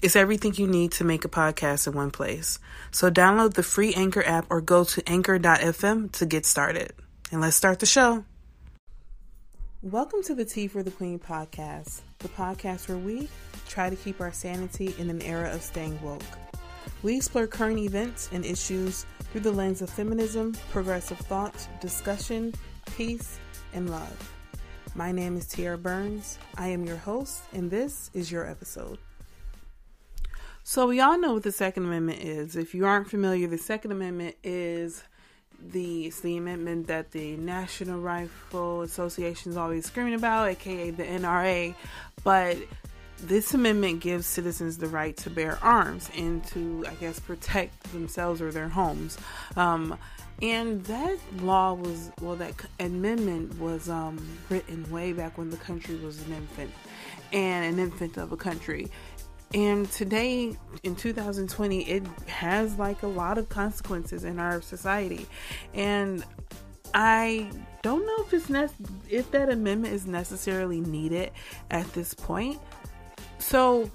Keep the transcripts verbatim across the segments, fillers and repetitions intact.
It's everything you need to make a podcast in one place. So download the free Anchor app or go to anchor dot f m to get started. And let's start the show. Welcome to the Tea for the Queen podcast, the podcast where we try to keep our sanity in an era of staying woke. We explore current events and issues through the lens of feminism, progressive thought, discussion, peace, and love. My name is Tierra Burns. I am your host, and this is your episode. So we all know what the Second Amendment is. If you aren't familiar, the Second Amendment is the, it's the amendment that the National Rifle Association is always screaming about, aka the N R A. But this amendment gives citizens the right to bear arms and to, I guess, protect themselves or their homes. Um, and that law was, well, that amendment was um, written way back when the country was an infant and an infant of a country. And today, in two thousand twenty, it has like a lot of consequences in our society. And I don't know if it's ne- if that amendment is necessarily needed at this point. So,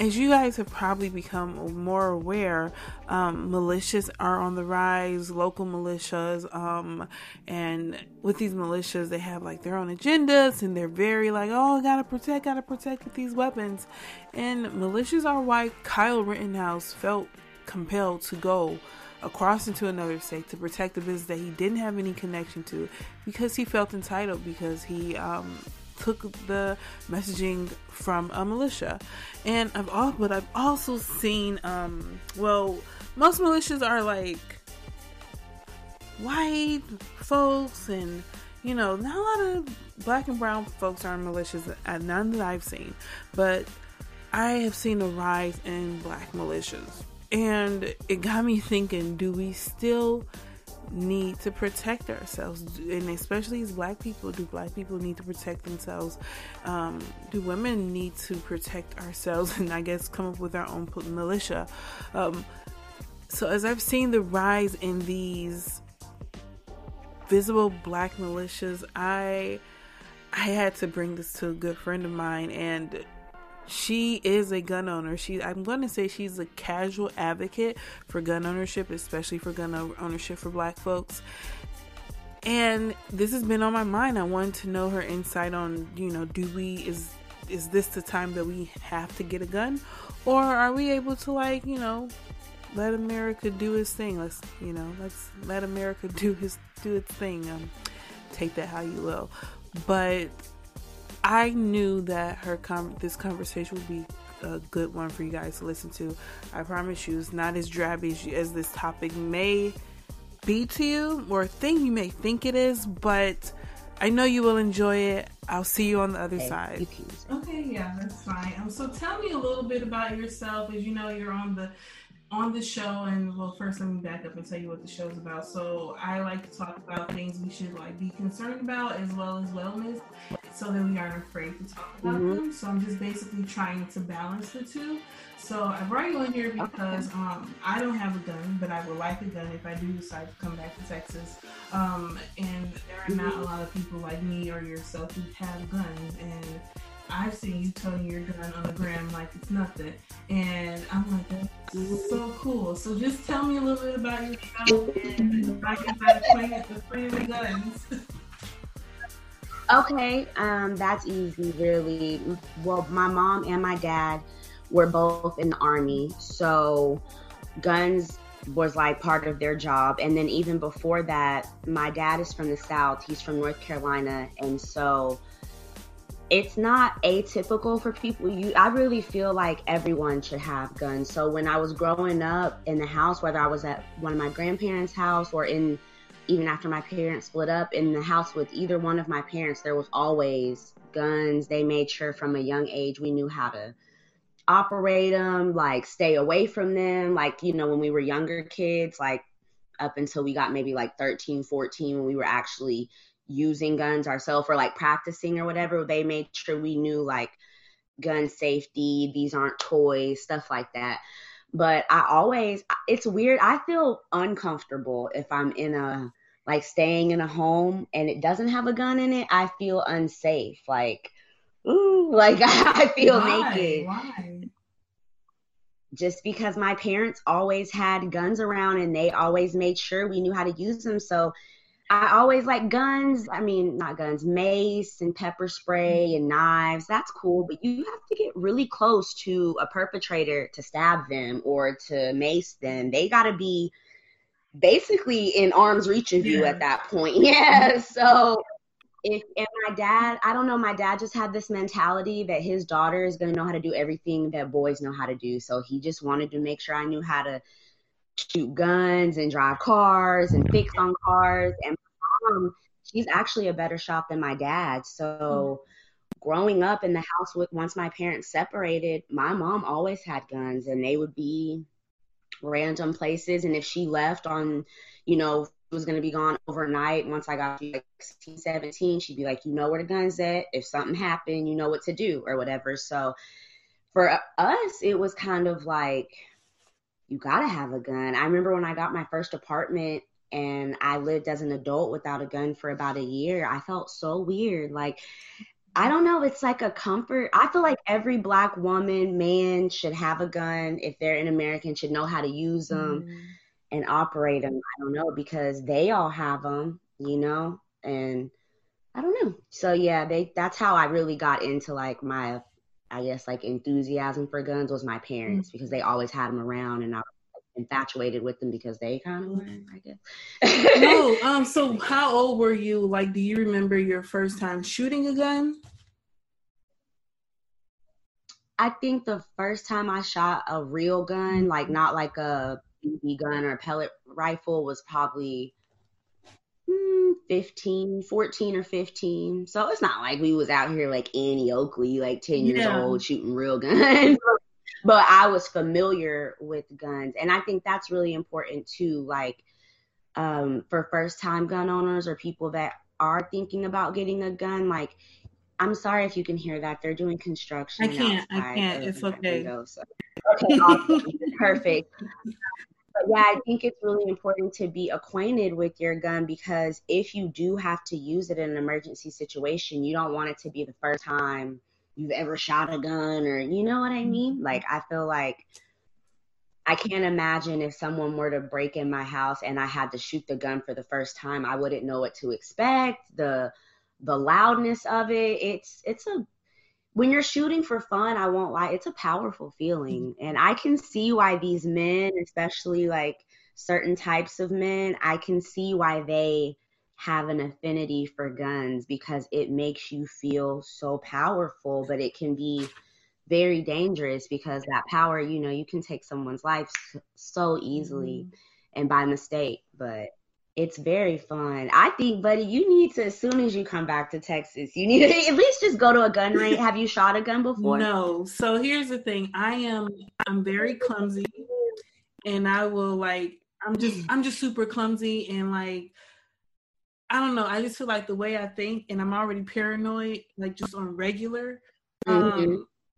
as you guys have probably become more aware, um, militias are on the rise, local militias, um, and with these militias, they have like their own agendas, and they're very like, oh, gotta protect, gotta protect with these weapons. And militias are why Kyle Rittenhouse felt compelled to go across into another state to protect the business that he didn't have any connection to, because he felt entitled, because he, um, took the messaging from a militia. And I've all, but I've also seen, um, well, most militias are like white folks, and you know, not a lot of black and brown folks are in militias, none that I've seen, but I have seen a rise in black militias, and it got me thinking, do we still need to protect ourselves? And especially as black people, do black people need to protect themselves? Um, do women need to protect ourselves and I guess come up with our own militia? Um, so as I've seen the rise in these visible black militias, I I had to bring this to a good friend of mine, and she is a gun owner. She, I'm going to say she's a casual advocate for gun ownership, especially for gun ownership for black folks. And this has been on my mind. I wanted to know her insight on, you know, do we, is, is this the time that we have to get a gun, or are we able to, like, you know, let America do its thing? Let's, you know, let's let America do his, do its thing. Um, take that how you will. But I knew that her com- this conversation would be a good one for you guys to listen to. I promise you, it's not as drabby as, as this topic may be to you, or think you may think it is, but I know you will enjoy it. I'll see you on the other okay. side. Okay, yeah, that's fine. Um, so tell me a little bit about yourself. As you know, you're on the on the show, and well, first let me back up and tell you what the show's about. So I like to talk about things we should like be concerned about, as well as wellness, so that we aren't afraid to talk about mm-hmm. them. So I'm just basically trying to balance the two. So I brought you in here because okay. um, I don't have a gun, but I would like a gun if I do decide to come back to Texas. Um, and there are mm-hmm. not a lot of people like me or yourself who have guns. And I've seen you toting your gun on the gram like it's nothing. And I'm like, that's so cool. So just tell me a little bit about yourself and I guess I play at the free of guns. Okay, um, that's easy, really. Well, my mom and my dad were both in the Army. So guns was like part of their job. And then even before that, my dad is from the South. He's from North Carolina. And so it's not atypical for people. You, I really feel like everyone should have guns. So when I was growing up in the house, whether I was at one of my grandparents' house or in, even after my parents split up, in the house with either one of my parents, there was always guns. They made sure from a young age we knew how to operate them, like stay away from them. Like, you know, when we were younger kids, like up until we got maybe like thirteen, fourteen, when we were actually using guns ourselves or like practicing or whatever, they made sure we knew like gun safety, these aren't toys, stuff like that. But I always, it's weird. I feel uncomfortable if I'm in a, like staying in a home and it doesn't have a gun in it. I feel unsafe. Like, ooh, like I feel Why? naked. Why? Just because my parents always had guns around and they always made sure we knew how to use them. So I always like guns. I mean, not guns, mace and pepper spray and knives. That's cool. But you have to get really close to a perpetrator to stab them or to mace them. They got to be basically in arm's reach of you yeah. at that point. Yeah. So if, and my dad, I don't know, my dad just had this mentality that his daughter is going to know how to do everything that boys know how to do. So he just wanted to make sure I knew how to shoot guns and drive cars and fix on cars. And my mom, she's actually a better shot than my dad. So mm-hmm. growing up in the house with, once my parents separated, my mom always had guns and they would be random places. And if she left on, you know, was going to be gone overnight, once I got like sixteen, seventeen, she'd be like, you know where the gun's at. If something happened, you know what to do or whatever. So for us, it was kind of like, you gotta have a gun. I remember when I got my first apartment and I lived as an adult without a gun for about a year, I felt so weird. Like, I don't know, it's like a comfort. I feel like every Black woman, man should have a gun. If they're an American, should know how to use them mm-hmm. and operate them. I don't know, because they all have them, you know? And I don't know. So yeah, they, that's how I really got into like my, I guess, like enthusiasm for guns was my parents, because they always had them around and I was infatuated with them because they kind of were, I guess. No, um, so how old were you? Like, do you remember your first time shooting a gun? I think the first time I shot a real gun, like not like a B B gun or a pellet rifle, was probably fifteen, fourteen or fifteen. So it's not like we was out here like Annie Oakley, like ten years yeah. old shooting real guns. But I was familiar with guns. And I think that's really important too, like um, for first time gun owners or people that are thinking about getting a gun. Like, I'm sorry if you can hear that. They're doing construction. I can't, I can't. It's okay. Window, so. Okay, awesome. Perfect. But yeah, I think it's really important to be acquainted with your gun, because if you do have to use it in an emergency situation, you don't want it to be the first time you've ever shot a gun, or you know what I mean? Like, I feel like I can't imagine if someone were to break in my house and I had to shoot the gun for the first time, I wouldn't know what to expect, the the loudness of it. It's it's a When you're shooting for fun, I won't lie, it's a powerful feeling. And I can see why these men, especially like certain types of men, I can see why they have an affinity for guns, because it makes you feel so powerful, but it can be very dangerous, because that power, you know, you can take someone's life so easily mm-hmm. and by mistake, but it's very fun. I think, buddy, you need to, as soon as you come back to Texas, you need to at least just go to a gun range. Have you shot a gun before? No. So here's the thing. I am, I'm very clumsy, and I will like, I'm just, I'm just super clumsy. And like, I don't know. I just feel like the way I think, and I'm already paranoid, like just on regular, um, mm-hmm.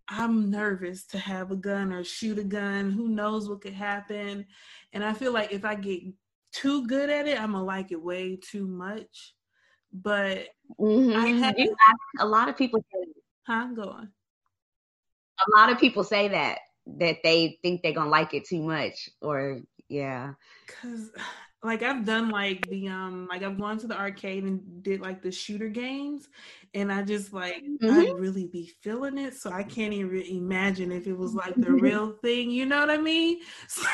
I'm nervous to have a gun or shoot a gun. Who knows what could happen? And I feel like if I get too good at it, I'm gonna like it way too much. But mm-hmm. I have, a lot of people say, huh? Go on. A lot of people say that that they think they're gonna like it too much, or yeah. Cause Like I've done like the um like I've gone to the arcade and did like the shooter games, and I just like mm-hmm. I really be feeling it, so I can't even imagine if it was like the real thing. You know what I mean? So,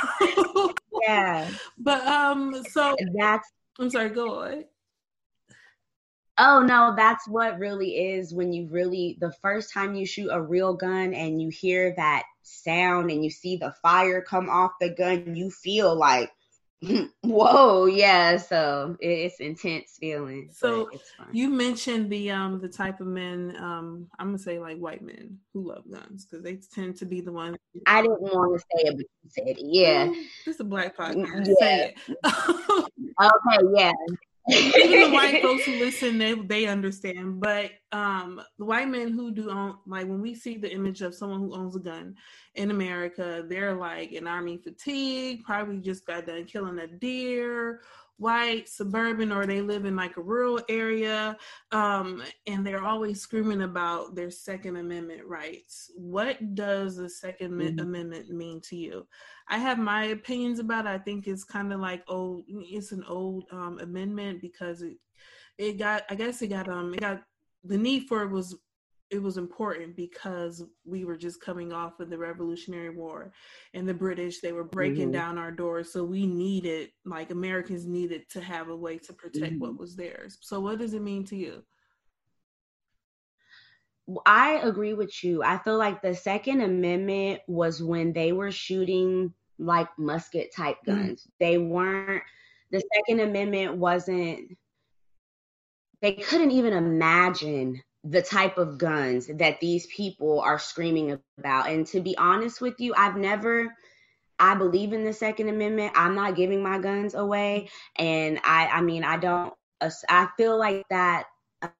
yeah. But um, so that's I'm sorry. Go on. Oh no, that's what really is when you really the first time you shoot a real gun and you hear that sound and you see the fire come off the gun, you feel like. Whoa, yeah, so it's intense feeling. So you mentioned the um the type of men um I'm gonna say like white men who love guns because they tend to be the ones. I didn't want to say it, but you said it. Yeah, oh, this is a black podcast. Yeah. Say it. Okay, yeah. Even the white folks who listen, they they understand. But um, the white men who do own, like when we see the image of someone who owns a gun in America, they're like in army fatigue, probably just got done killing a deer, white, suburban, or they live in like a rural area, um, and they're always screaming about their Second Amendment rights. What does the Second mm-hmm. Amendment mean to you? I have my opinions about it. I think it's kind of like old. It's an old um, amendment because it it got. I guess it got um it got the need for it was. It was important because we were just coming off of the Revolutionary War and the British, they were breaking mm-hmm. down our doors. So we needed, like Americans needed to have a way to protect mm-hmm. what was theirs. So what does it mean to you? I agree with you. I feel like the Second Amendment was when they were shooting like musket type guns. Mm-hmm. They weren't, the Second Amendment wasn't, they couldn't even imagine the type of guns that these people are screaming about. And to be honest with you, I've never, I believe in the Second Amendment. I'm not giving my guns away. And I, I mean, I don't, I feel like that,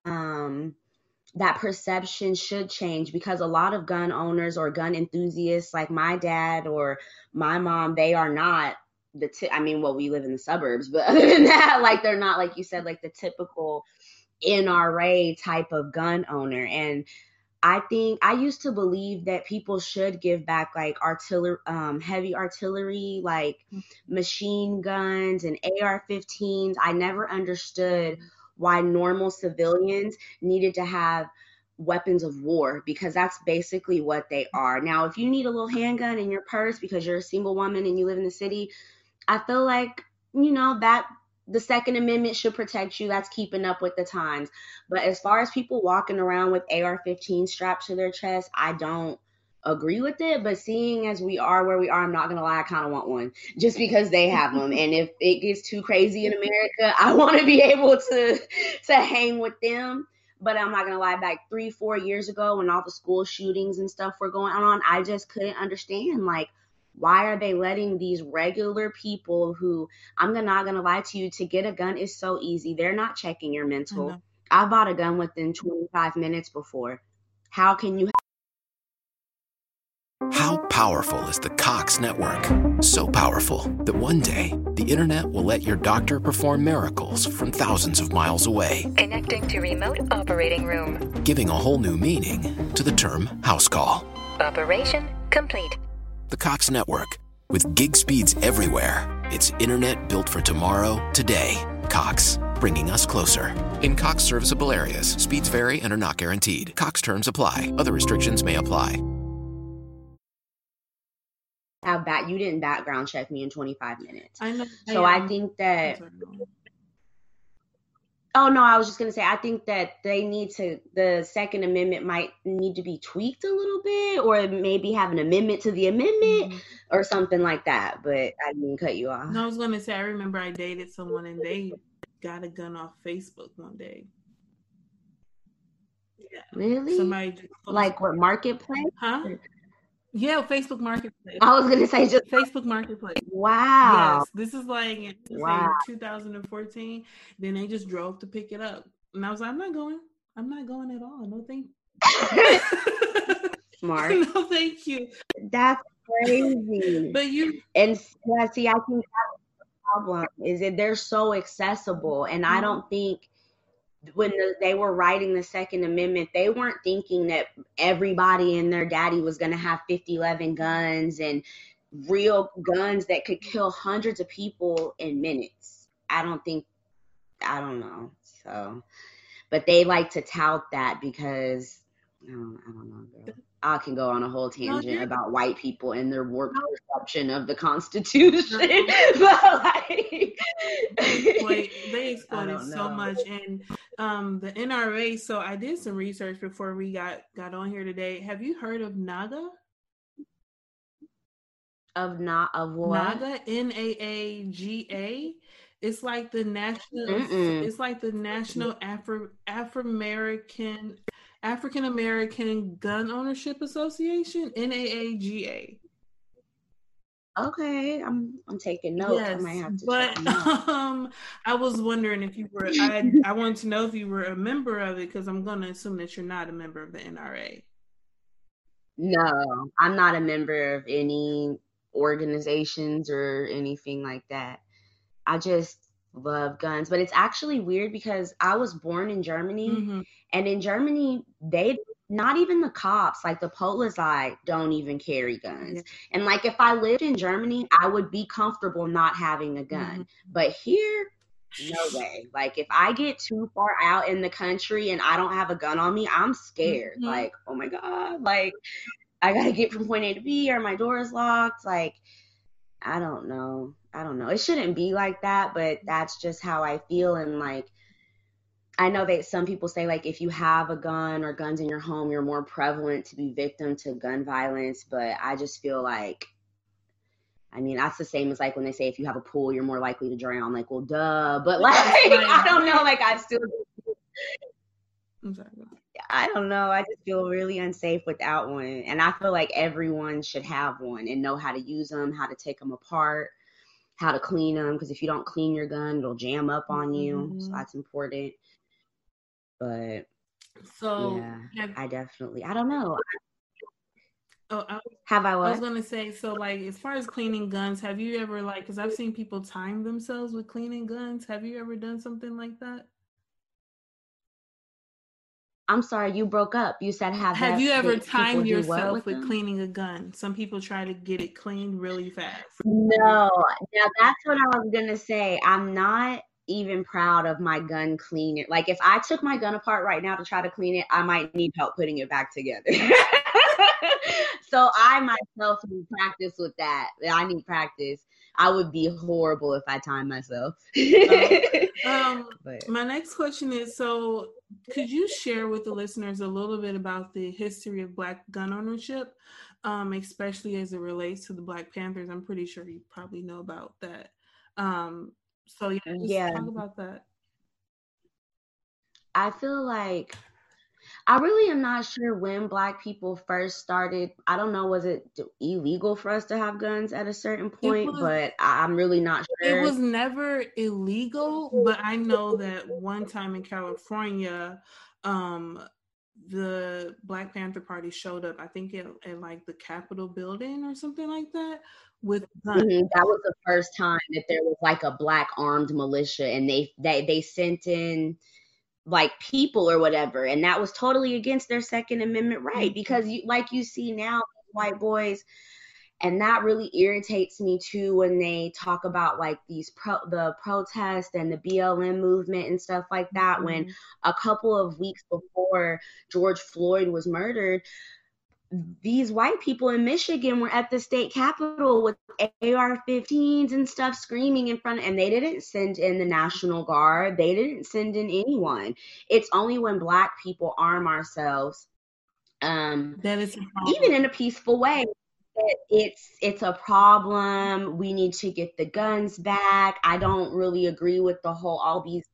um, that perception should change because a lot of gun owners or gun enthusiasts like my dad or my mom, they are not the, t- I mean, well, we live in the suburbs, but other than that, like they're not, like you said, like the typical N R A type of gun owner. And I think I used to believe that people should give back like artillery, um, heavy artillery, like machine guns and A R fifteens. I never understood why normal civilians needed to have weapons of war because that's basically what they are. Now, if you need a little handgun in your purse because you're a single woman and you live in the city, I feel like, you know, that the Second Amendment should protect you. That's keeping up with the times. But as far as people walking around with A R fifteen strapped to their chest, I don't agree with it. But seeing as we are where we are, I'm not going to lie, I kind of want one just because they have them. And if it gets too crazy in America, I want to be able to, to hang with them. But I'm not going to lie, back three, four years ago when all the school shootings and stuff were going on, I just couldn't understand, like, why are they letting these regular people who, I'm not going to lie to you, to get a gun is so easy. They're not checking your mental. I, I bought a gun within twenty-five minutes before. How can you? How powerful is the Cox Network? So powerful that one day the internet will let your doctor perform miracles from thousands of miles away. Connecting to remote operating room. Giving a whole new meaning to the term house call. Operation complete. The Cox Network. With gig speeds everywhere, it's internet built for tomorrow, today. Cox, bringing us closer. In Cox serviceable areas, speeds vary and are not guaranteed. Cox terms apply. Other restrictions may apply. How bad you didn't background check me in twenty-five minutes. I know. So I, I think that. Oh, no, I was just going to say, I think that they need to, the Second Amendment might need to be tweaked a little bit or maybe have an amendment to the amendment mm-hmm. or something like that. But I didn't cut you off. No, I was going to say, I remember I dated someone and they got a gun off Facebook one day. Yeah. Really? Somebody just like what, Marketplace? Huh? Yeah, Facebook Marketplace. I was going to say just Facebook Marketplace. Wow. Yes, this is like in wow. two thousand fourteen. Then they just drove to pick it up. And I was like, I'm not going. I'm not going at all. No, thank you. Smart. No, thank you. That's crazy. But you. And yeah, see, I think that's the problem is that they're so accessible. And mm-hmm. I don't think. When the, they were writing the Second Amendment, they weren't thinking that everybody and their daddy was going to have fifty eleven guns and real guns that could kill hundreds of people in minutes. I don't think, I don't know. So, but they like to tout that because, um, I don't know, girl. I can go on a whole tangent no, about white people and their warped no. perception of the Constitution. But like, they exploited so much. And um, the N R A, so I did some research before we got, got on here today. Have you heard of NAGA? Of not of what? NAGA, N A A G A. It's like the national. Mm-mm. It's like the National Afro Afro American African American Gun Ownership Association, N A A G A. Okay, I'm I'm taking notes. Yes, I might have to. But um, I was wondering if you were. I I wanted to know if you were a member of it, because I'm going to assume that you're not a member of the N R A. No, I'm not a member of any organizations or anything like that. I just love guns, but it's actually weird because I was born in Germany, mm-hmm. and in Germany, they, not even the cops, like the Polizei, don't even carry guns. Mm-hmm. And like, if I lived in Germany, I would be comfortable not having a gun, mm-hmm. but here, no way. Like, if I get too far out in the country and I don't have a gun on me, I'm scared. Mm-hmm. Like, oh my God, like I gotta get from point A to B, or my door is locked. Like, I don't know. I don't know. It shouldn't be like that, but that's just how I feel. And like, I know that some people say like, if you have a gun or guns in your home, you're more prevalent to be victim to gun violence. But I just feel like, I mean, that's the same as like when they say if you have a pool, you're more likely to drown. Like, well, duh. But like, I don't know. Like, I still, I'm sorry. I don't know. I just feel really unsafe without one. And I feel like everyone should have one and know how to use them, how to take them apart, how to clean them, because if you don't clean your gun, it'll jam up on you. Mm-hmm. So that's important. But so yeah, have, I definitely, I don't know. Oh, I, have I? What? I was gonna say. So like, as far as cleaning guns, have you ever like? Because I've seen people time themselves with cleaning guns. Have you ever done something like that? I'm sorry, you broke up. You said have. Have you ever timed yourself with, with cleaning a gun? Some people try to get it cleaned really fast. No, now that's what I was gonna say. I'm not even proud of my gun cleaner. Like, if I took my gun apart right now to try to clean it, I might need help putting it back together. So I myself need practice with that. I need practice. I would be horrible if I timed myself. um, but. My next question is, so could you share with the listeners a little bit about the history of Black gun ownership, um, especially as it relates to the Black Panthers? I'm pretty sure you probably know about that. Um, so yeah, just yeah. talk about that. I feel like I really am not sure when Black people first started. I don't know, was it illegal for us to have guns at a certain point? Was, but I'm really not sure. It was never illegal, but I know that one time in California, um, the Black Panther Party showed up, I think at, at like the Capitol building or something like that, with guns. Mm-hmm. That was the first time that there was like a Black armed militia, and they they, they sent in like people or whatever, and that was totally against their Second Amendment right, because you like you see now white boys, and that really irritates me too when they talk about like these pro the protest and the B L M movement and stuff like that, mm-hmm. when a couple of weeks before George Floyd was murdered, these white people in Michigan were at the state capitol with A R fifteens and stuff screaming in front, and they didn't send in the National Guard. They didn't send in anyone. It's only when Black people arm ourselves, um, that is even in a peaceful way, that it's, it's a problem. We need to get the guns back. I don't really agree with the whole, all these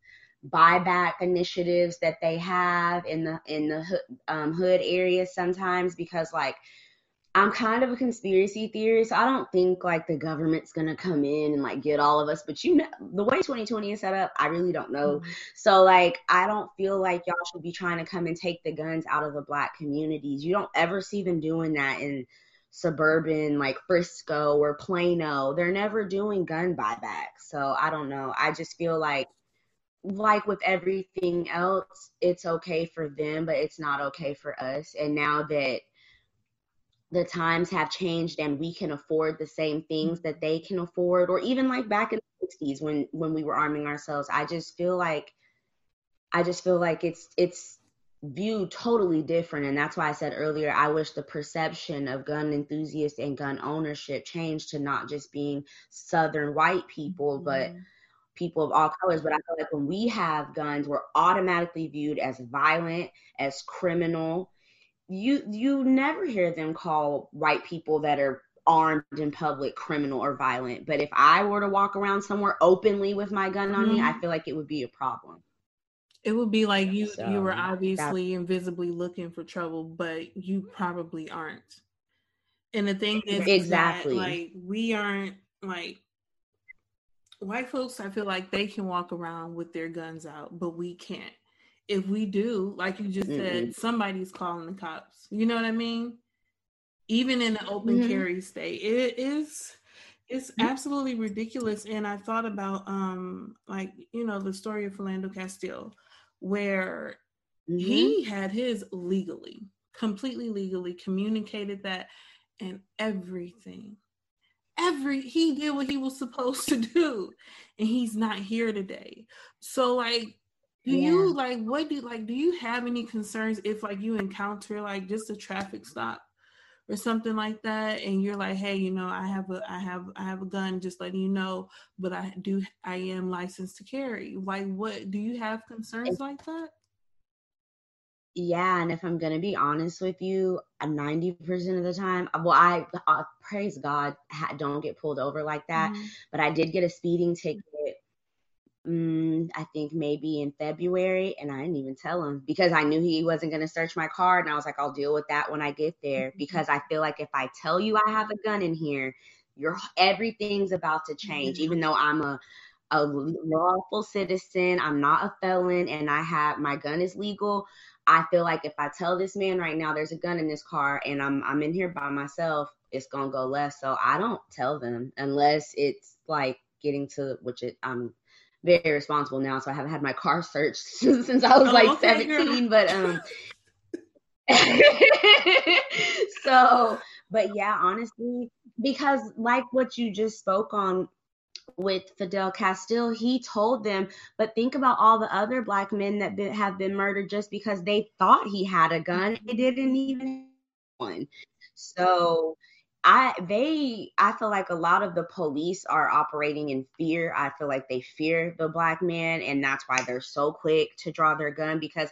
buyback initiatives that they have in the in the hood, um, hood areas sometimes, because like I'm kind of a conspiracy theorist, so I don't think like the government's gonna come in and like get all of us, but you know the way twenty twenty is set up, I really don't know, mm-hmm. so like I don't feel like y'all should be trying to come and take the guns out of the Black communities. You don't ever see them doing that in suburban like Frisco or Plano. They're never doing gun buybacks. So I don't know, I just feel like like with everything else, it's okay for them, but it's not okay for us. And now that the times have changed and we can afford the same things that they can afford, or even like back in the sixties when, when we were arming ourselves. I just feel like, I just feel like it's, it's viewed totally different. And that's why I said earlier, I wish the perception of gun enthusiasts and gun ownership changed to not just being Southern white people, mm-hmm. but people of all colors. But I feel like when we have guns, we're automatically viewed as violent, as criminal. You you never hear them call white people that are armed in public criminal or violent. But if I were to walk around somewhere openly with my gun on mm-hmm. me, I feel like it would be a problem. It would be like you so, you were obviously invisibly looking for trouble, but you probably aren't. And the thing is, exactly, that, like, we aren't, like, white folks, I feel like they can walk around with their guns out, but we can't. If we do, like you just mm-hmm. said, somebody's calling the cops. You know what I mean? Even in the open mm-hmm. carry state, it is it's absolutely ridiculous. And I thought about um like you know the story of Philando Castile, where mm-hmm. he had his legally, completely legally, communicated that, and everything, every he did what he was supposed to do, and he's not here today. So like. Do yeah. you like what do like do you have any concerns if like you encounter like just a traffic stop or something like that, and you're like, hey, you know, I have a I have I have a gun, just letting you know, but I do I am licensed to carry. Like, what do you have concerns if, like that? Yeah, and if I'm gonna be honest with you, ninety percent of the time, well, I uh, praise God, I don't get pulled over like that, mm-hmm. but I did get a speeding ticket. Mm, I think maybe in February, and I didn't even tell him because I knew he wasn't going to search my car, and I was like, I'll deal with that when I get there, because I feel like if I tell you I have a gun in here, you're everything's about to change, even though I'm a a lawful citizen, I'm not a felon, and I have my gun is legal. I feel like if I tell this man right now there's a gun in this car and I'm I'm in here by myself, it's gonna go less. So I don't tell them unless it's like getting to which it, I'm very responsible now, so I haven't had my car searched since I was oh, like okay, seventeen, girl. But um so but yeah, honestly, because like what you just spoke on with Fidel Castile, he told them, but think about all the other black men that be, have been murdered just because they thought he had a gun. They didn't even have one. So I they I feel like a lot of the police are operating in fear. I feel like they fear the black man, and that's why they're so quick to draw their gun. Because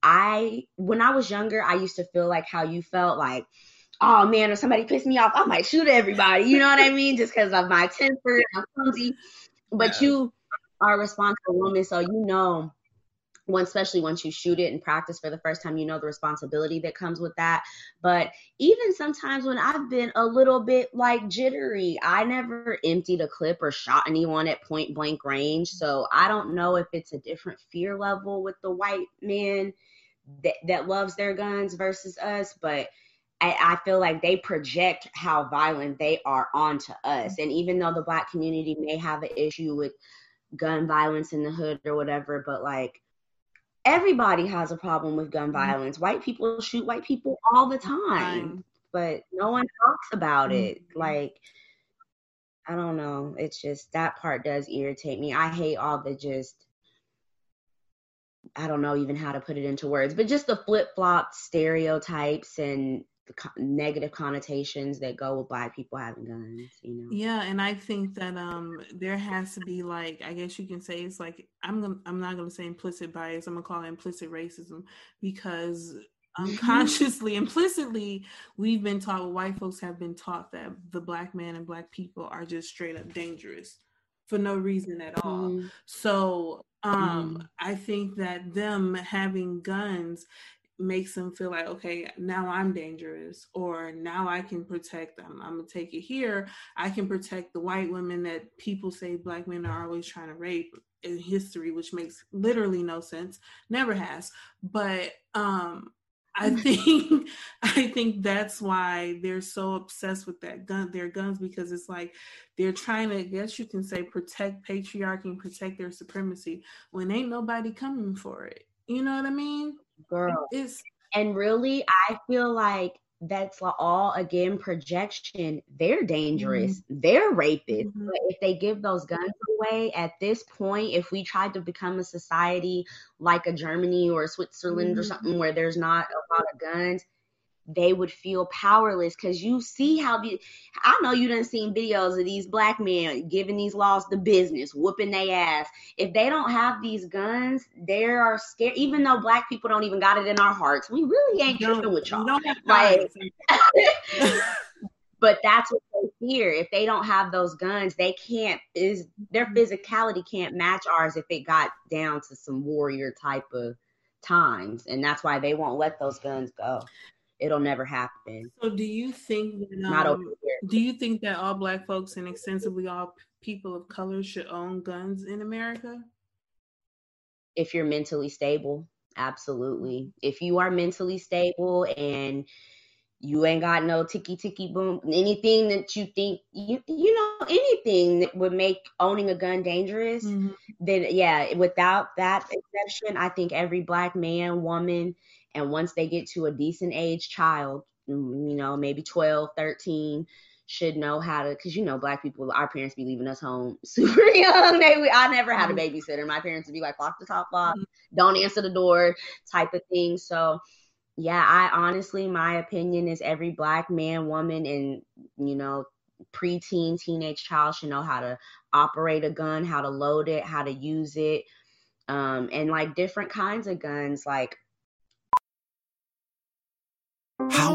I when I was younger, I used to feel like how you felt, like, oh man, if somebody pissed me off, I might shoot everybody. You know what I mean? Just because of my temper and I'm clumsy. But yeah. You are a responsible woman, so you know. When, especially once you shoot it and practice for the first time, you know the responsibility that comes with that. But even sometimes when I've been a little bit like jittery, I never emptied a clip or shot anyone at point blank range. So I don't know if it's a different fear level with the white man that, that loves their guns versus us. But I, I feel like they project how violent they are onto us. And even though the black community may have an issue with gun violence in the hood or whatever, but like, everybody has a problem with gun violence. White people shoot white people all the time, but no one talks about it. Like, I don't know. It's just that part does irritate me. I hate all the just, I don't know even how to put it into words, but just the flip-flop stereotypes and the co- negative connotations that go with black people having guns, you know? Yeah, and I think that um there has to be, like, I guess you can say it's like, I'm gonna, I'm not going to say implicit bias, I'm going to call it implicit racism, because unconsciously, implicitly, we've been taught, white folks have been taught that the black man and black people are just straight up dangerous for no reason at all. Mm. So um mm. I think that them having guns makes them feel like, okay, now I'm dangerous, or now I can protect them. I'm, I'm gonna take it here. I can protect the white women that people say black men are always trying to rape in history, which makes literally no sense, never has. But um, I think I think that's why they're so obsessed with that gun, their guns, because it's like they're trying to, I guess you can say, protect patriarchy and protect their supremacy when ain't nobody coming for it. You know what I mean? Girl, it's, and really I feel like that's all, again, projection. They're dangerous. Mm-hmm. They're rapists. Mm-hmm. But if they give those guns away at this point, if we tried to become a society like a Germany or a Switzerland mm-hmm. or something where there's not a lot of guns, they would feel powerless. Because you see how be- I know you done seen videos of these black men giving these laws the business, whooping they ass. If they don't have these guns, they are scared. Even though black people don't even got it in our hearts, we really ain't tripping with y'all. Don't have like, but that's what they fear. If they don't have those guns, they can't. Is their physicality can't match ours if it got down to some warrior type of times, and that's why they won't let those guns go. It'll never happen. So do you think that, um, Not over here. do you think that all black folks and extensively all people of color should own guns in America? If you're mentally stable, absolutely. If you are mentally stable and you ain't got no ticky ticky boom, anything that you think you you know anything that would make owning a gun dangerous, mm-hmm. then yeah, without that exception, I think every black man, woman, and once they get to a decent age, child, you know, maybe twelve, thirteen, should know how to, because, you know, black people, our parents be leaving us home super young. They, we, I never had a babysitter. My parents would be like, lock the top lock, don't answer the door type of thing. So, yeah, I honestly, my opinion is every black man, woman, and, you know, preteen, teenage child should know how to operate a gun, how to load it, how to use it, um, and, like, different kinds of guns, like, how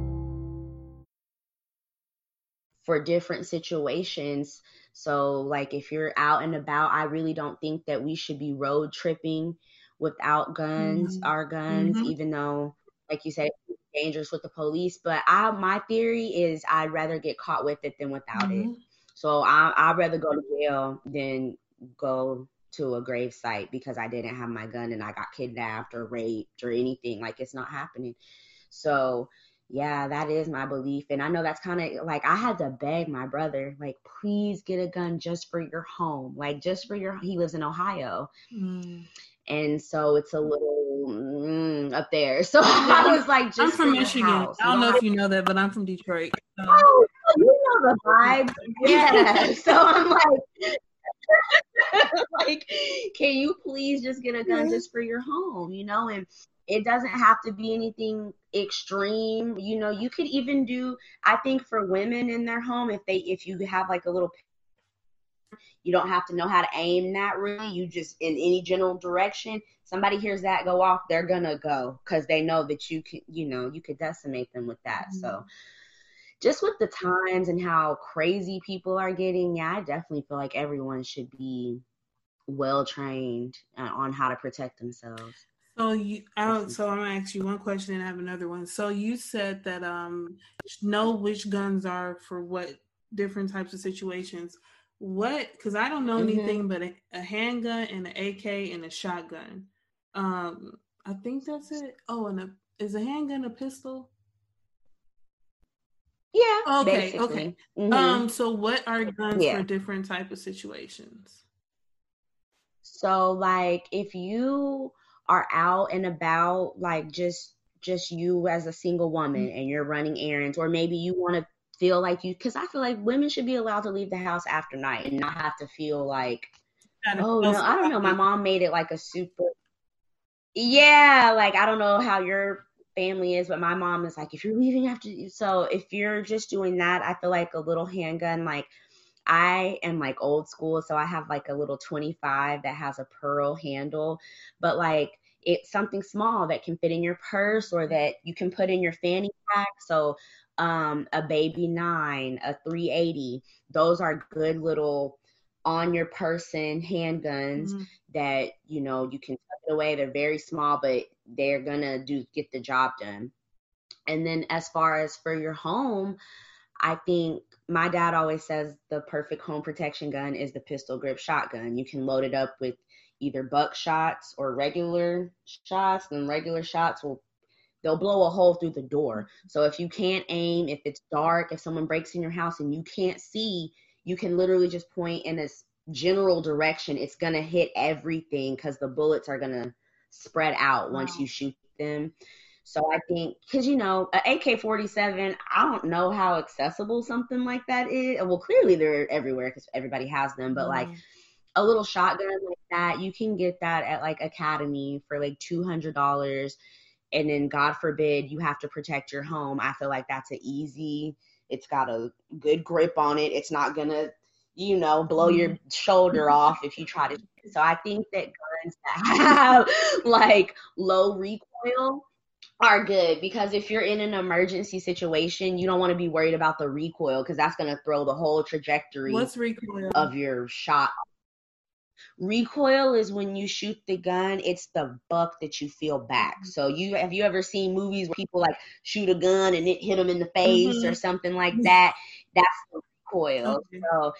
For different situations. So like if you're out and about, I really don't think that we should be road tripping without guns, mm-hmm. our guns, mm-hmm. even though, like you said, it's dangerous with the police. But I, my theory is I'd rather get caught with it than without mm-hmm. it. So I, I'd rather go to jail than go to a grave site because I didn't have my gun and I got kidnapped or raped or anything. Like it's not happening. So yeah, that is my belief. And I know that's kind of like, I had to beg my brother, like, please get a gun just for your home. Like just for your, he lives in Ohio. Mm. And so it's a little mm, up there. So I was like, just I'm from Michigan. House. I don't know if you know that, but I'm from Detroit. So. Oh, you know the vibe. Yeah. So I'm like, like, can you please just get a gun just for your home, you know? And it doesn't have to be anything extreme. You know, you could even do, I think for women in their home, if they, if you have like a little, you don't have to know how to aim that really. You just, in any general direction, somebody hears that go off, they're going to go because they know that you can, you know, you could decimate them with that. Mm-hmm. So just with the times and how crazy people are getting, yeah, I definitely feel like everyone should be well-trained uh, on how to protect themselves. So you, I so I'm gonna ask you one question and I have another one. So you said that um, know which guns are for what different types of situations. What? Because I don't know mm-hmm. anything but a, a handgun and an A K and a shotgun. Um, I think that's it. Oh, and a, is a handgun a pistol? Yeah. Okay. Basically. Okay. Mm-hmm. Um. So what are guns yeah. for different type of situations? So like if you are out and about, like just just you as a single woman and you're running errands, or maybe you want to feel like you, because I feel like women should be allowed to leave the house after night and not have to feel like, oh no, I don't know, my mom made it like a super, yeah, like I don't know how your family is, but my mom is like, if you're leaving after, so if you're just doing that, I feel like a little handgun, like I am like old school, so I have like a little twenty-five that has a pearl handle, but like it's something small that can fit in your purse or that you can put in your fanny pack. So um, a baby nine, a three eighty, those are good little on your person handguns mm-hmm. that, you know, you can tuck it away. They're very small, but they're gonna do get the job done. And then as far as for your home, I think my dad always says the perfect home protection gun is the pistol grip shotgun. You can load it up with either buck shots or regular shots, and regular shots will they'll blow a hole through the door. So if you can't aim, if it's dark, if someone breaks in your house and you can't see, you can literally just point in a general direction. It's going to hit everything because the bullets are going to spread out once you shoot them. So I think, because, you know, an A K forty-seven, I don't know how accessible something like that is. Well, clearly they're everywhere because everybody has them. But, mm-hmm. like, a little shotgun like that, you can get that at, like, Academy for, like, two hundred dollars. And then, God forbid, you have to protect your home. I feel like that's an easy, it's got a good grip on it. It's not going to, you know, blow your shoulder off if you try to. So I think that guns that have, like, low recoil are good, because if you're in an emergency situation, you don't want to be worried about the recoil, because that's going to throw the whole trajectory What's recoil? of your shot. Recoil is when you shoot the gun, it's the buck that you feel back. So you have you ever seen movies where people like shoot a gun and it hit them in the face mm-hmm. or something like that? That's the recoil. Okay. So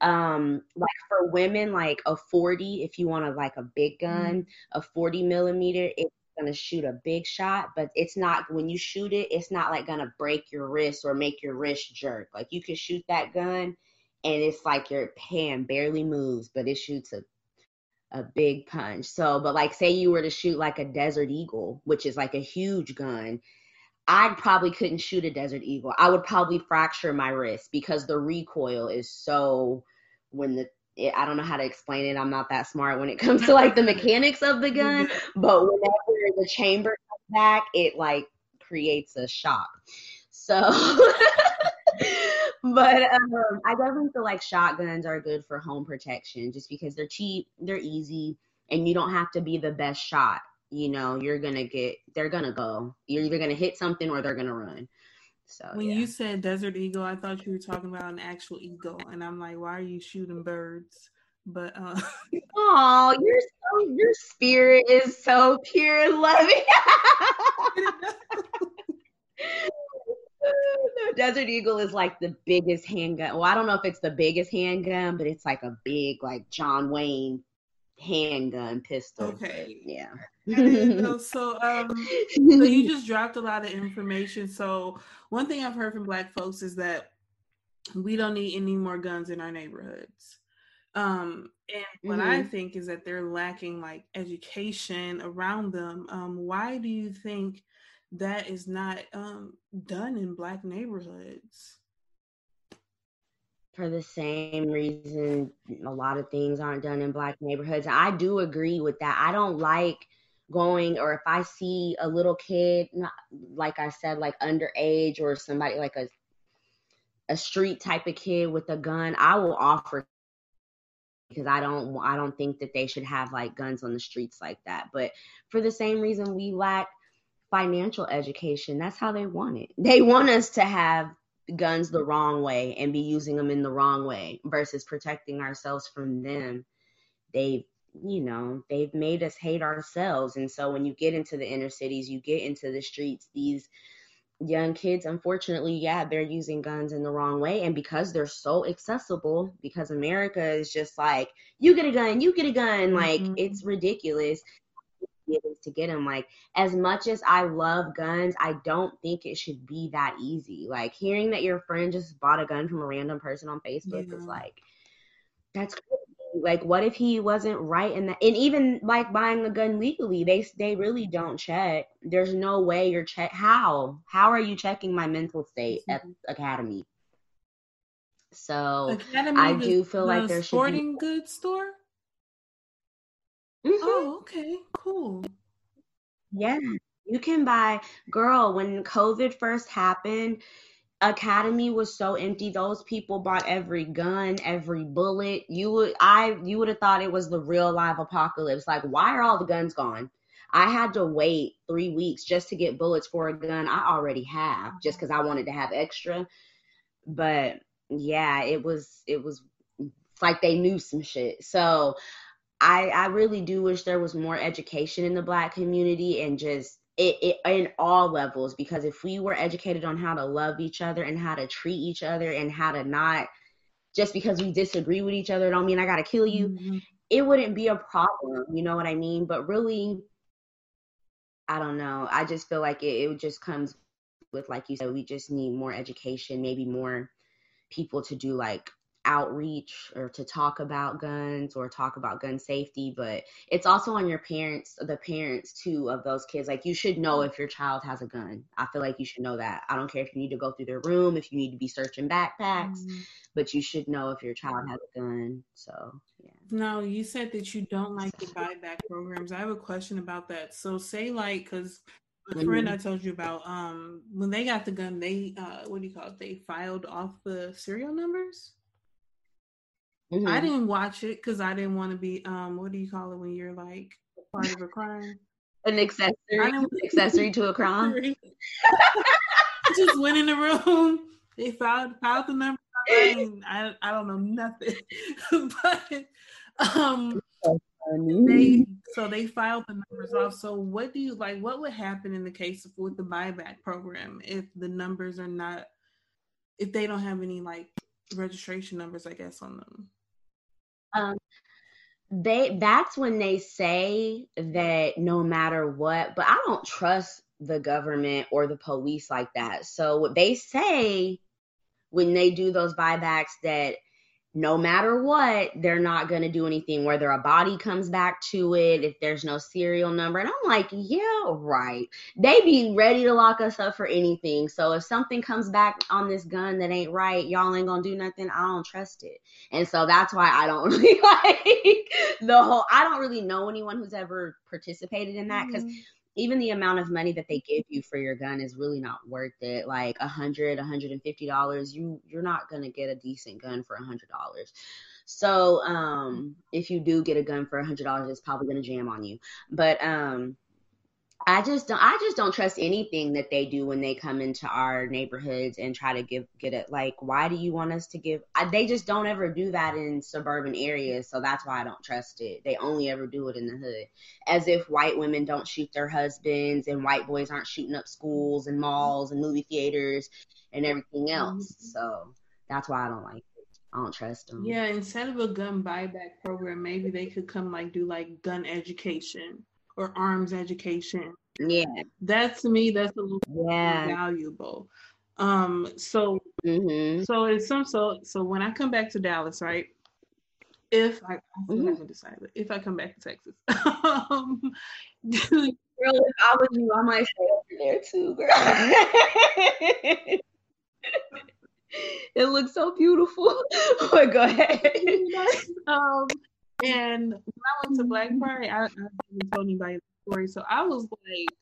um like for women, like a forty, if you want to like a big gun, mm-hmm. a forty millimeter, it's gonna shoot a big shot, but it's not, when you shoot it, it's not like gonna break your wrist or make your wrist jerk. Like you can shoot that gun and it's like your hand barely moves, but it shoots a a big punch. So, but like say you were to shoot like a Desert Eagle, which is like a huge gun, I probably couldn't shoot a Desert Eagle. I would probably fracture my wrist because the recoil is so, when the, it, I don't know how to explain it. I'm not that smart when it comes to like the mechanics of the gun, but whenever the chamber comes back, it like creates a shock. So, but um, I definitely feel like shotguns are good for home protection just because they're cheap, they're easy, and you don't have to be the best shot. You know, you're going to get, they're going to go. You're either going to hit something or they're going to run. So when yeah. you said Desert Eagle, I thought you were talking about an actual eagle. And I'm like, why are you shooting birds? But uh oh, you're so, your spirit is so pure and loving. The Desert Eagle is like the biggest handgun. Well, I don't know if it's the biggest handgun, but it's like a big, like John Wayne handgun pistol. Okay. Yeah. So, so, um, so you just dropped a lot of information. So one thing I've heard from Black folks is that we don't need any more guns in our neighborhoods. Um, and what mm-hmm. I think is that they're lacking like education around them. Um, why do you think that is not um, done in Black neighborhoods? For the same reason a lot of things aren't done in Black neighborhoods. I do agree with that. I don't like going, or if I see a little kid, not, like I said, like underage or somebody like a a street type of kid with a gun, I will offer, because I don't I don't think that they should have like guns on the streets like that. But for the same reason we lack financial education, that's how they want it. They want us to have guns the wrong way and be using them in the wrong way versus protecting ourselves from them. They, you know, they've made us hate ourselves. And so when you get into the inner cities, you get into the streets, these young kids, unfortunately, yeah, they're using guns in the wrong way. And because they're so accessible, because America is just like, you get a gun, you get a gun. Mm-hmm. Like, it's ridiculous to get them. Like, as much as I love guns, I don't think it should be that easy. Like, hearing that your friend just bought a gun from a random person on Facebook yeah. is like, that's crazy. Like, what if he wasn't right in that? And even like buying a gun legally, they they really don't check. There's no way you're check. How how are you checking my mental state at Academy? So Academy I do feel like there should be a sporting goods store. Mm-hmm. Oh, okay, cool. Yeah, you can buy, girl, when COVID first happened, Academy was so empty. Those people bought every gun, every bullet. You would, I, you would have thought it was the real live apocalypse. Like, why are all the guns gone? I had to wait three weeks just to get bullets for a gun I already have, just because I wanted to have extra. But yeah, it was, it was like they knew some shit. So I, I really do wish there was more education in the Black community and just it, it in all levels, because if we were educated on how to love each other and how to treat each other and how to not, just because we disagree with each other, don't mean I got to kill you. Mm-hmm. It wouldn't be a problem. You know what I mean? But really, I don't know. I just feel like it, it just comes with, like you said, we just need more education, maybe more people to do like outreach or to talk about guns or talk about gun safety. But it's also on your parents, the parents too, of those kids. Like, you should know if your child has a gun. I feel like you should know that. I don't care if you need to go through their room, if you need to be searching backpacks, mm-hmm. but you should know if your child has a gun. So yeah. No, you said that you don't like so. the buyback programs. I have a question about that. So say like, because a friend I told you about, um, when they got the gun, they, uh, what do you call it? They filed off the serial numbers. Mm-hmm. I didn't watch it because I didn't want to be, um, what do you call it when you're like part of a crime? An accessory, accessory to a crime. Just went in the room, they filed, filed the number. I, mean, I, I don't know nothing, but um, they, so they filed the numbers off. So what do you like? What would happen in the case of, with the buyback program if the numbers are not, if they don't have any like registration numbers, I guess, on them? Um, they that's when they say that no matter what, but I don't trust the government or the police like that. So what they say when they do those buybacks, that no matter what, they're not going to do anything, whether a body comes back to it, if there's no serial number. And I'm like, yeah, right. They be ready to lock us up for anything. So if something comes back on this gun that ain't right, y'all ain't going to do nothing. I don't trust it. And so that's why I don't really like the whole, I don't really know anyone who's ever participated in that, because mm-hmm. even the amount of money that they give you for your gun is really not worth it. Like a hundred, a hundred and fifty dollars, you you're not gonna get a decent gun for a hundred dollars. So um, if you do get a gun for a hundred dollars, it's probably gonna jam on you. But um, I just don't, I just don't trust anything that they do when they come into our neighborhoods and try to give get it. Like, why do you want us to give? I, they just don't ever do that in suburban areas, so that's why I don't trust it. They only ever do it in the hood, as if white women don't shoot their husbands and white boys aren't shooting up schools and malls and movie theaters and everything else. So that's why I don't like it. I don't trust them. Yeah, instead of a gun buyback program, maybe they could come like do like gun education or arms education. Yeah, that to me, that's a little yeah. valuable. Um, so, mm-hmm. so it's some so so when I come back to Dallas, right? If I, I still mm-hmm. haven't decided if I come back to Texas, um, dude, girl, if I was you, I might stay over there too, girl. It looks so beautiful. But go ahead. um, and when I went to Black Party, I, I haven't told anybody. So I was like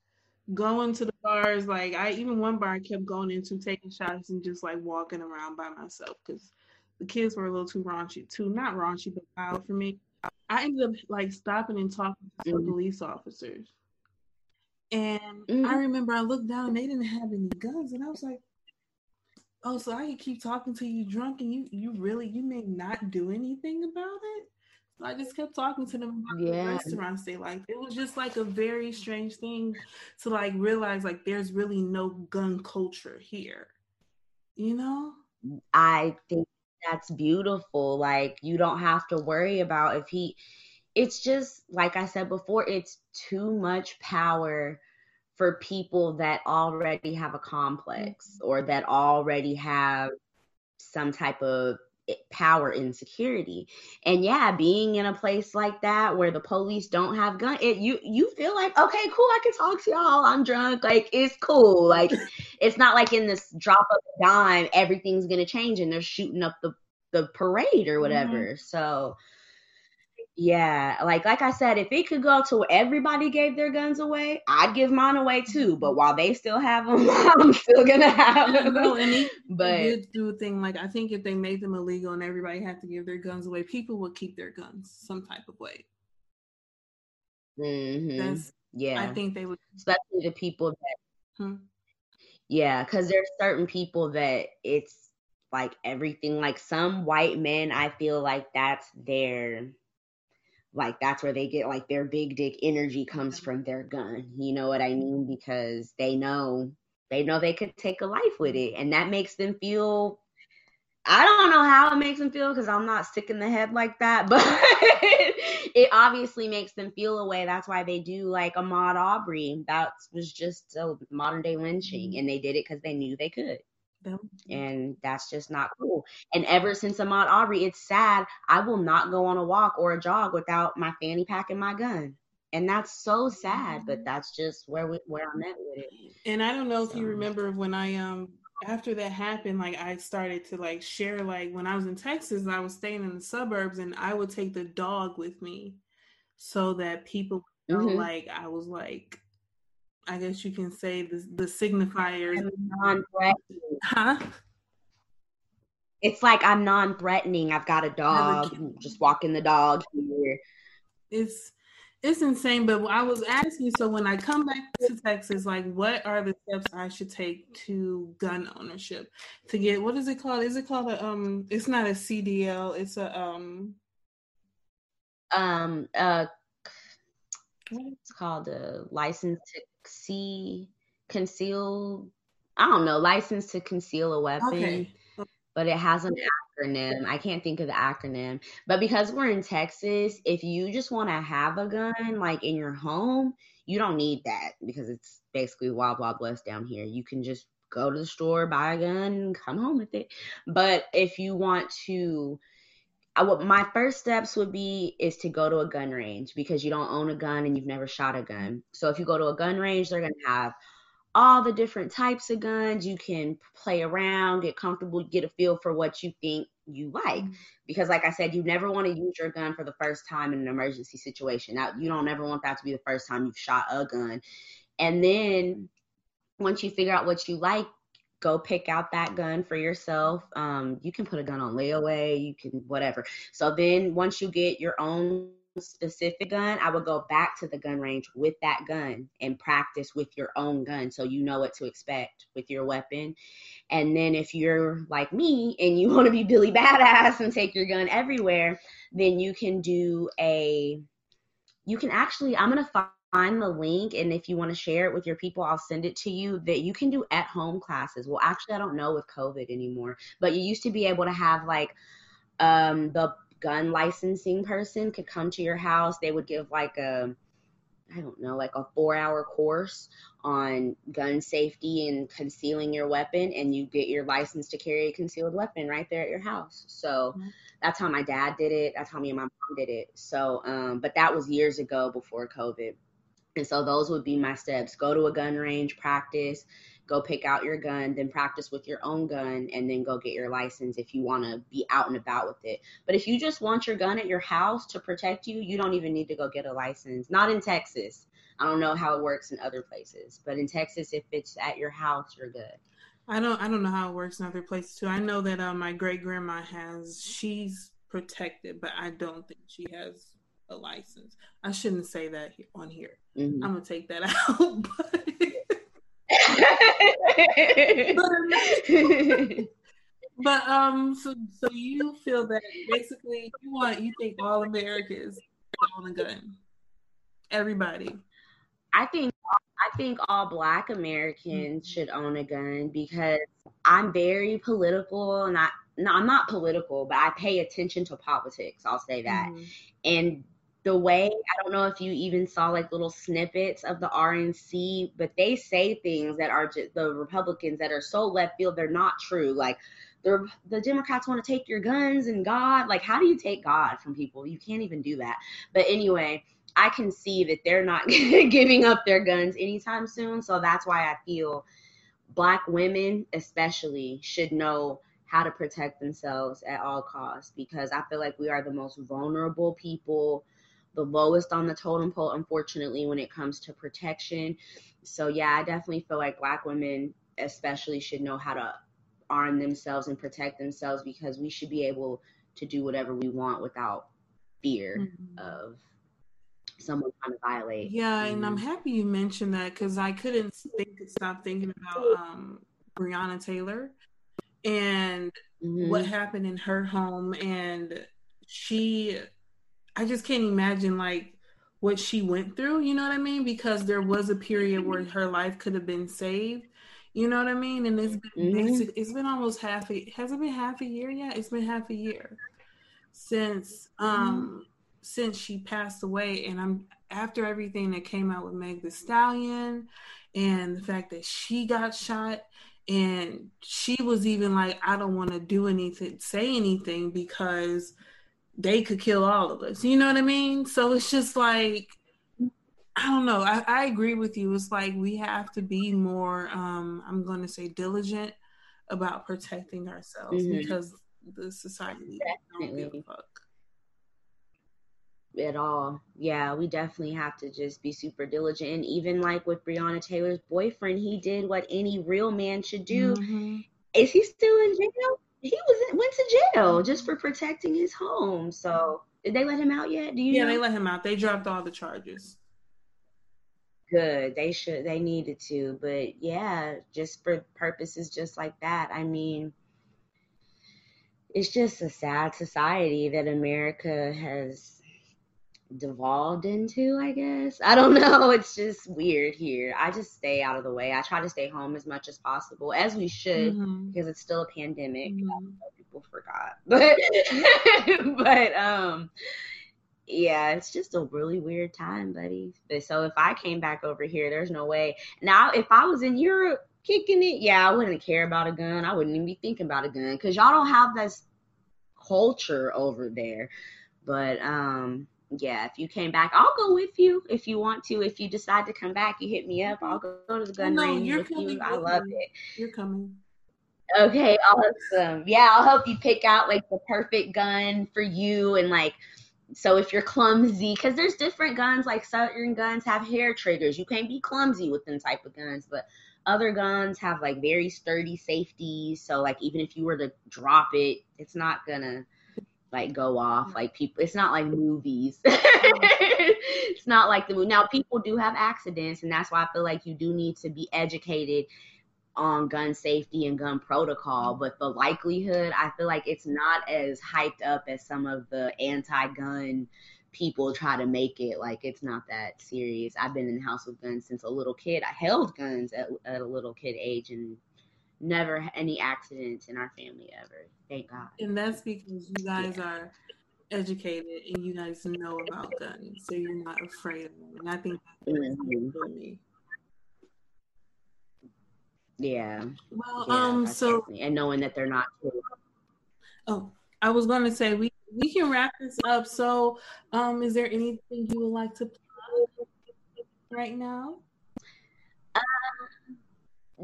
going to the bars, like I even one bar I kept going into, taking shots and just like walking around by myself because the kids were a little too raunchy, too not raunchy but wild for me. I ended up like stopping and talking to some mm-hmm. police officers, and mm-hmm. I remember I looked down and they didn't have any guns, and I was like, "Oh, so I can keep talking to you drunk, and you you really you may not do anything about it." So I just kept talking to them about yeah. the restaurants they liked. It was just like a very strange thing to like realize like there's really no gun culture here, you know? I think that's beautiful. Like, you don't have to worry about if he, it's just like I said before, it's too much power for people that already have a complex or that already have some type of power insecurity. And yeah, being in a place like that where the police don't have gun, it you you feel like, okay, cool, I can talk to y'all, I'm drunk, like it's cool, like it's not like in this drop of a dime everything's gonna change and they're shooting up the the parade or whatever. Mm-hmm. So yeah, like like I said, if it could go to where everybody gave their guns away, I'd give mine away too. But while they still have them, I'm still gonna have them. No, and it, but it do a thing like I think if they made them illegal and everybody had to give their guns away, people would keep their guns some type of way. Mm-hmm. That's, yeah, I think they would, especially the people that. Hmm? Yeah, because there's certain people that it's like everything. Like some white men, I feel like that's their. Like, that's where they get, like, their big dick energy comes from their gun. You know what I mean? Because they know, they know they could take a life with it. And that makes them feel, I don't know how it makes them feel because I'm not sick in the head like that, but it obviously makes them feel a way. That's why they do, like, Ahmaud Arbery. That was just a modern day lynching, and they did it because they knew they could. And that's just not cool. And ever since Ahmaud Arbery, it's sad. I will not go on a walk or a jog without my fanny pack and my gun. And that's so sad, but that's just where we where I'm at with it. And I don't know if so. you remember when I um after that happened, like, I started to, like, share, like, when I was in Texas, I was staying in the suburbs, and I would take the dog with me so that people would know, mm-hmm. like, I was, like, I guess you can say the, the signifiers. I'm non-threatening. Huh? It's like, I'm non-threatening. I've got a dog. I'm just walking the dog here. It's it's insane. But I was asking, so when I come back to Texas, like, what are the steps I should take to gun ownership to get? What is it called? Is it called a um? It's not a C D L. It's a um. Um. Uh. It's called a license to. see conceal I don't know license to conceal a weapon, okay. But it has an acronym. I can't think of the acronym, but because we're in Texas, if you just want to have a gun, like, in your home, you don't need that because it's basically wild wild west down here. You can just go to the store, buy a gun, and come home with it. But if you want to, I would, my first steps would be is to go to a gun range, because you don't own a gun and you've never shot a gun. So if you go to a gun range, they're going to have all the different types of guns. You can play around, get comfortable, get a feel for what you think you like. Because, like I said, you never want to use your gun for the first time in an emergency situation. Now, you don't ever want that to be the first time you've shot a gun. And then once you figure out what you like, go pick out that gun for yourself. Um, you can put a gun on layaway. You can whatever. So then once you get your own specific gun, I would go back to the gun range with that gun and practice with your own gun so you know what to expect with your weapon. And then if you're like me and you want to be Billy Badass and take your gun everywhere, then you can do a – you can actually – I'm going to find – find the link, and if you want to share it with your people, I'll send it to you, that you can do at-home classes. Well, actually, I don't know with COVID anymore, but you used to be able to have, like, um, the gun licensing person could come to your house. They would give, like, a, I don't know, like a four-hour course on gun safety and concealing your weapon, and you get your license to carry a concealed weapon right there at your house. So mm-hmm. that's how my dad did it. That's how me and my mom did it. So, um, but that was years ago before COVID. And so those would be my steps. Go to a gun range, practice, go pick out your gun, then practice with your own gun, and then go get your license if you want to be out and about with it. But if you just want your gun at your house to protect you, you don't even need to go get a license. Not in Texas. I don't know how it works in other places. But in Texas, if it's at your house, you're good. I don't I don't know how it works in other places, too. I know that uh, my great-grandma has, she's protected, but I don't think she has a license. I shouldn't say that on here. Mm-hmm. I'm gonna take that out. But, but um, so so you feel that basically you want you think all Americans own a gun. Everybody. I think I think all Black Americans mm-hmm. should own a gun, because I'm very political, and I no I'm not political, but I pay attention to politics. I'll say that, mm-hmm. and. The way, I don't know if you even saw, like, little snippets of the R N C, but they say things that are just, the Republicans that are so left field, they're not true. Like, the the Democrats want to take your guns and God. Like, how do you take God from people? You can't even do that. But anyway, I can see that they're not giving up their guns anytime soon. So that's why I feel Black women especially should know how to protect themselves at all costs, because I feel like we are the most vulnerable people, the lowest on the totem pole, unfortunately, when it comes to protection. So yeah, I definitely feel like Black women especially should know how to arm themselves and protect themselves, because we should be able to do whatever we want without fear mm-hmm. of someone trying to violate. Yeah, mm-hmm. and I'm happy you mentioned that, because I couldn't think, stop thinking about um, Breonna Taylor and mm-hmm. what happened in her home. And she... I just can't imagine like what she went through, you know what I mean? Because there was a period where her life could have been saved, you know what I mean? And it's been, mm-hmm. it's, it's been almost half a, has it been half a year yet? It's been half a year since, um, mm-hmm. since she passed away. And I'm, after everything that came out with Meg Thee Stallion and the fact that she got shot, and she was even like, I don't want to do anything, say anything, because they could kill all of us. You know what I mean? So it's just like, I don't know. I, I agree with you. It's like, we have to be more, um, I'm going to say diligent about protecting ourselves mm-hmm. because the society definitely. Don't give a fuck. At all. Yeah, we definitely have to just be super diligent. And even like with Breonna Taylor's boyfriend, he did what any real man should do. Mm-hmm. Is he still in jail? He was went to jail just for protecting his home. So did they let him out yet? Do you yeah, know? They let him out. They dropped all the charges. Good. They should. They needed to. But yeah, just for purposes just like that. I mean, it's just a sad society that America has devolved into, I guess. I don't know. It's just weird here. I just stay out of the way. I try to stay home as much as possible, as we should, mm-hmm. because it's still a pandemic. Mm-hmm. I know people forgot. But but um yeah, it's just a really weird time, buddy. But so if I came back over here, there's no way. Now if I was in Europe kicking it, yeah, I wouldn't care about a gun. I wouldn't even be thinking about a gun because y'all don't have this culture over there. But um yeah, if you came back, I'll go with you if you want to. If you decide to come back, you hit me up. I'll go to the gun no, range with you. I love it. You're coming. Okay, awesome. Yeah, I'll help you pick out like the perfect gun for you. And like, so if you're clumsy, because there's different guns, like certain guns have hair triggers. You can't be clumsy with them type of guns, but other guns have like very sturdy safeties. So like, even if you were to drop it, it's not gonna like go off like people. It's not like movies. It's not like the movie. Now people do have accidents, and that's why I feel like you do need to be educated on gun safety and gun protocol. But the likelihood, I feel like it's not as hyped up as some of the anti-gun people try to make it. Like it's not that serious. I've been in the house with guns since a little kid. I held guns at, at a little kid age, and never any accidents in our family ever. Thank God. And that's because you guys yeah. are educated and you guys know about guns, so you're not afraid of them. And I think that's mm-hmm. for me. Yeah. Well, yeah, um, so definitely. And knowing that they're not. True. Oh, I was going to say we we can wrap this up. So, um, is there anything you would like to plug right now? Um.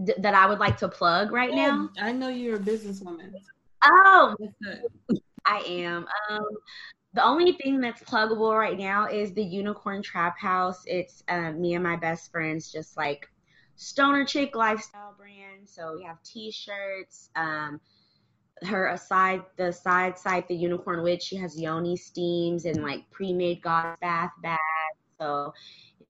D- that I would like to plug right yeah, now. I know you're a businesswoman. Oh, I am. Um, the only thing that's pluggable right now is the Unicorn Trap House. It's uh, me and my best friends, just like stoner chick lifestyle brand. So we have t-shirts. Um, her aside, the side site, the Unicorn Witch, she has yoni steams and like pre-made goddess bath bags. So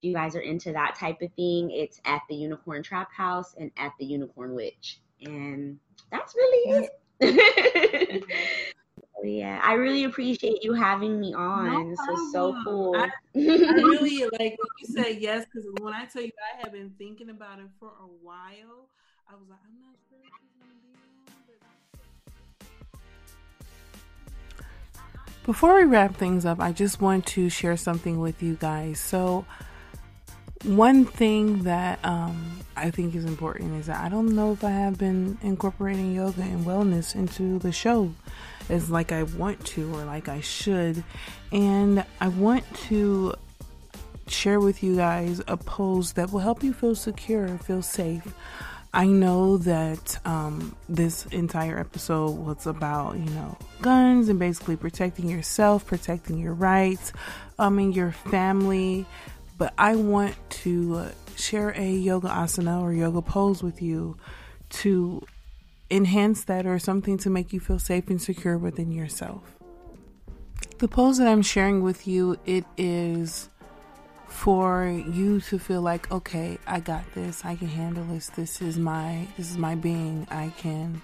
you guys are into that type of thing, it's at the Unicorn Trap House and at the Unicorn Witch, and that's really it. Yeah, I really appreciate you having me on. No this was so cool. I, I really like when you said yes, because when I tell you I have been thinking about it for a while, I was like, I'm not sure if it's gonna be on, but... Before we wrap things up, I just want to share something with you guys. So one thing that um, I think is important is that I don't know if I have been incorporating yoga and wellness into the show as like I want to or like I should. And I want to share with you guys a pose that will help you feel secure, feel safe. I know that um, this entire episode was about, you know, guns and basically protecting yourself, protecting your rights, um, and your family. But I want to share a yoga asana or yoga pose with you to enhance that or something to make you feel safe and secure within yourself. The pose that I'm sharing with you, it is for you to feel like, okay, I got this. I can handle this. This is my, this is my being. I can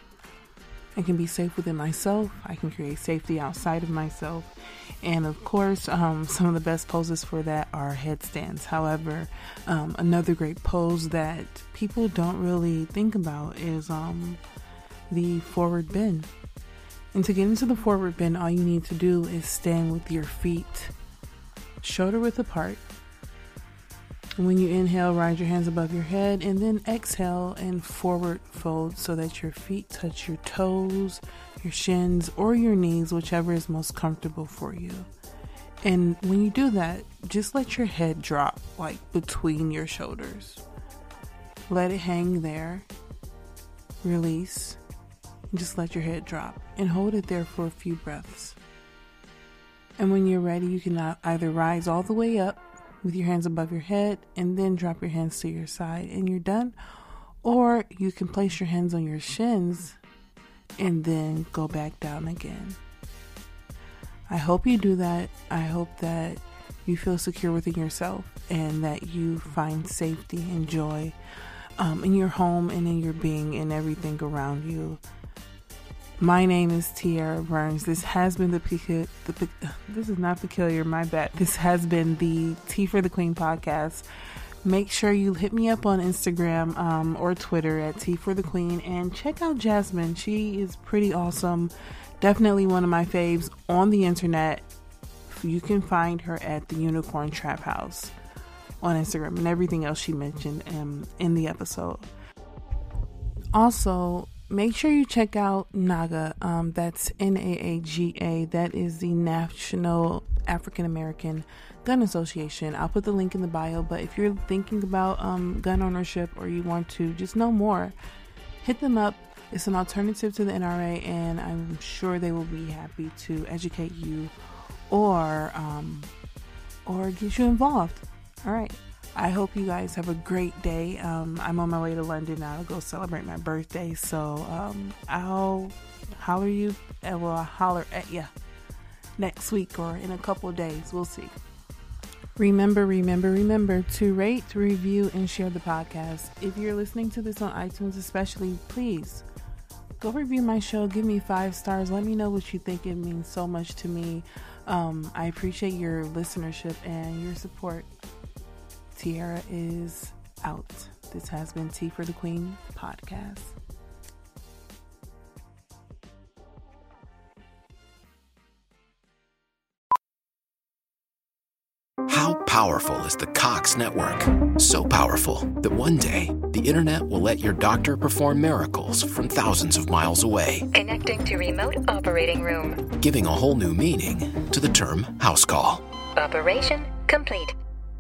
I can be safe within myself. I can create safety outside of myself. And of course, um, some of the best poses for that are headstands. However, um, another great pose that people don't really think about is um, the forward bend. And to get into the forward bend, all you need to do is stand with your feet shoulder width apart. And when you inhale, rise your hands above your head, and then exhale and forward fold so that your feet touch your toes, your shins, or your knees, whichever is most comfortable for you. And when you do that, just let your head drop, like between your shoulders. Let it hang there. Release. And just let your head drop and hold it there for a few breaths. And when you're ready, you can either rise all the way up with your hands above your head and then drop your hands to your side and you're done. Or you can place your hands on your shins and then go back down again. I hope you do that. I hope that you feel secure within yourself and that you find safety and joy um, in your home and in your being and everything around you. My name is Tierra Burns. This has been the, pecu- the pe- this is not peculiar, my bad. This has been the Tea for the Queen podcast. Make sure you hit me up on Instagram um, or Twitter at Tea for the Queen and check out Jasmine. She is pretty awesome. Definitely one of my faves on the internet. You can find her at the Unicorn Trap House on Instagram and everything else she mentioned um, in the episode. Also, make sure you check out NAAGA. Um, that's N A A G A. That is the National African American Gun Association. I'll put the link in the bio, but if you're thinking about um, gun ownership or you want to just know more, hit them up. It's an alternative to the N R A, and I'm sure they will be happy to educate you or um, or get you involved. All right. I hope you guys have a great day. Um, I'm on my way to London now to go celebrate my birthday. So um, I'll holler you. Well, I'll holler at you next week or in a couple days. We'll see. Remember, remember, remember to rate, review, and share the podcast. If you're listening to this on iTunes especially, please go review my show. Give me five stars. Let me know what you think. It means so much to me. Um, I appreciate your listenership and your support. Tierra is out. This has been Tea for the Queen podcast. How powerful is the Cox Network? So powerful that one day the internet will let your doctor perform miracles from thousands of miles away. Connecting to remote operating room. Giving a whole new meaning to the term house call. Operation complete.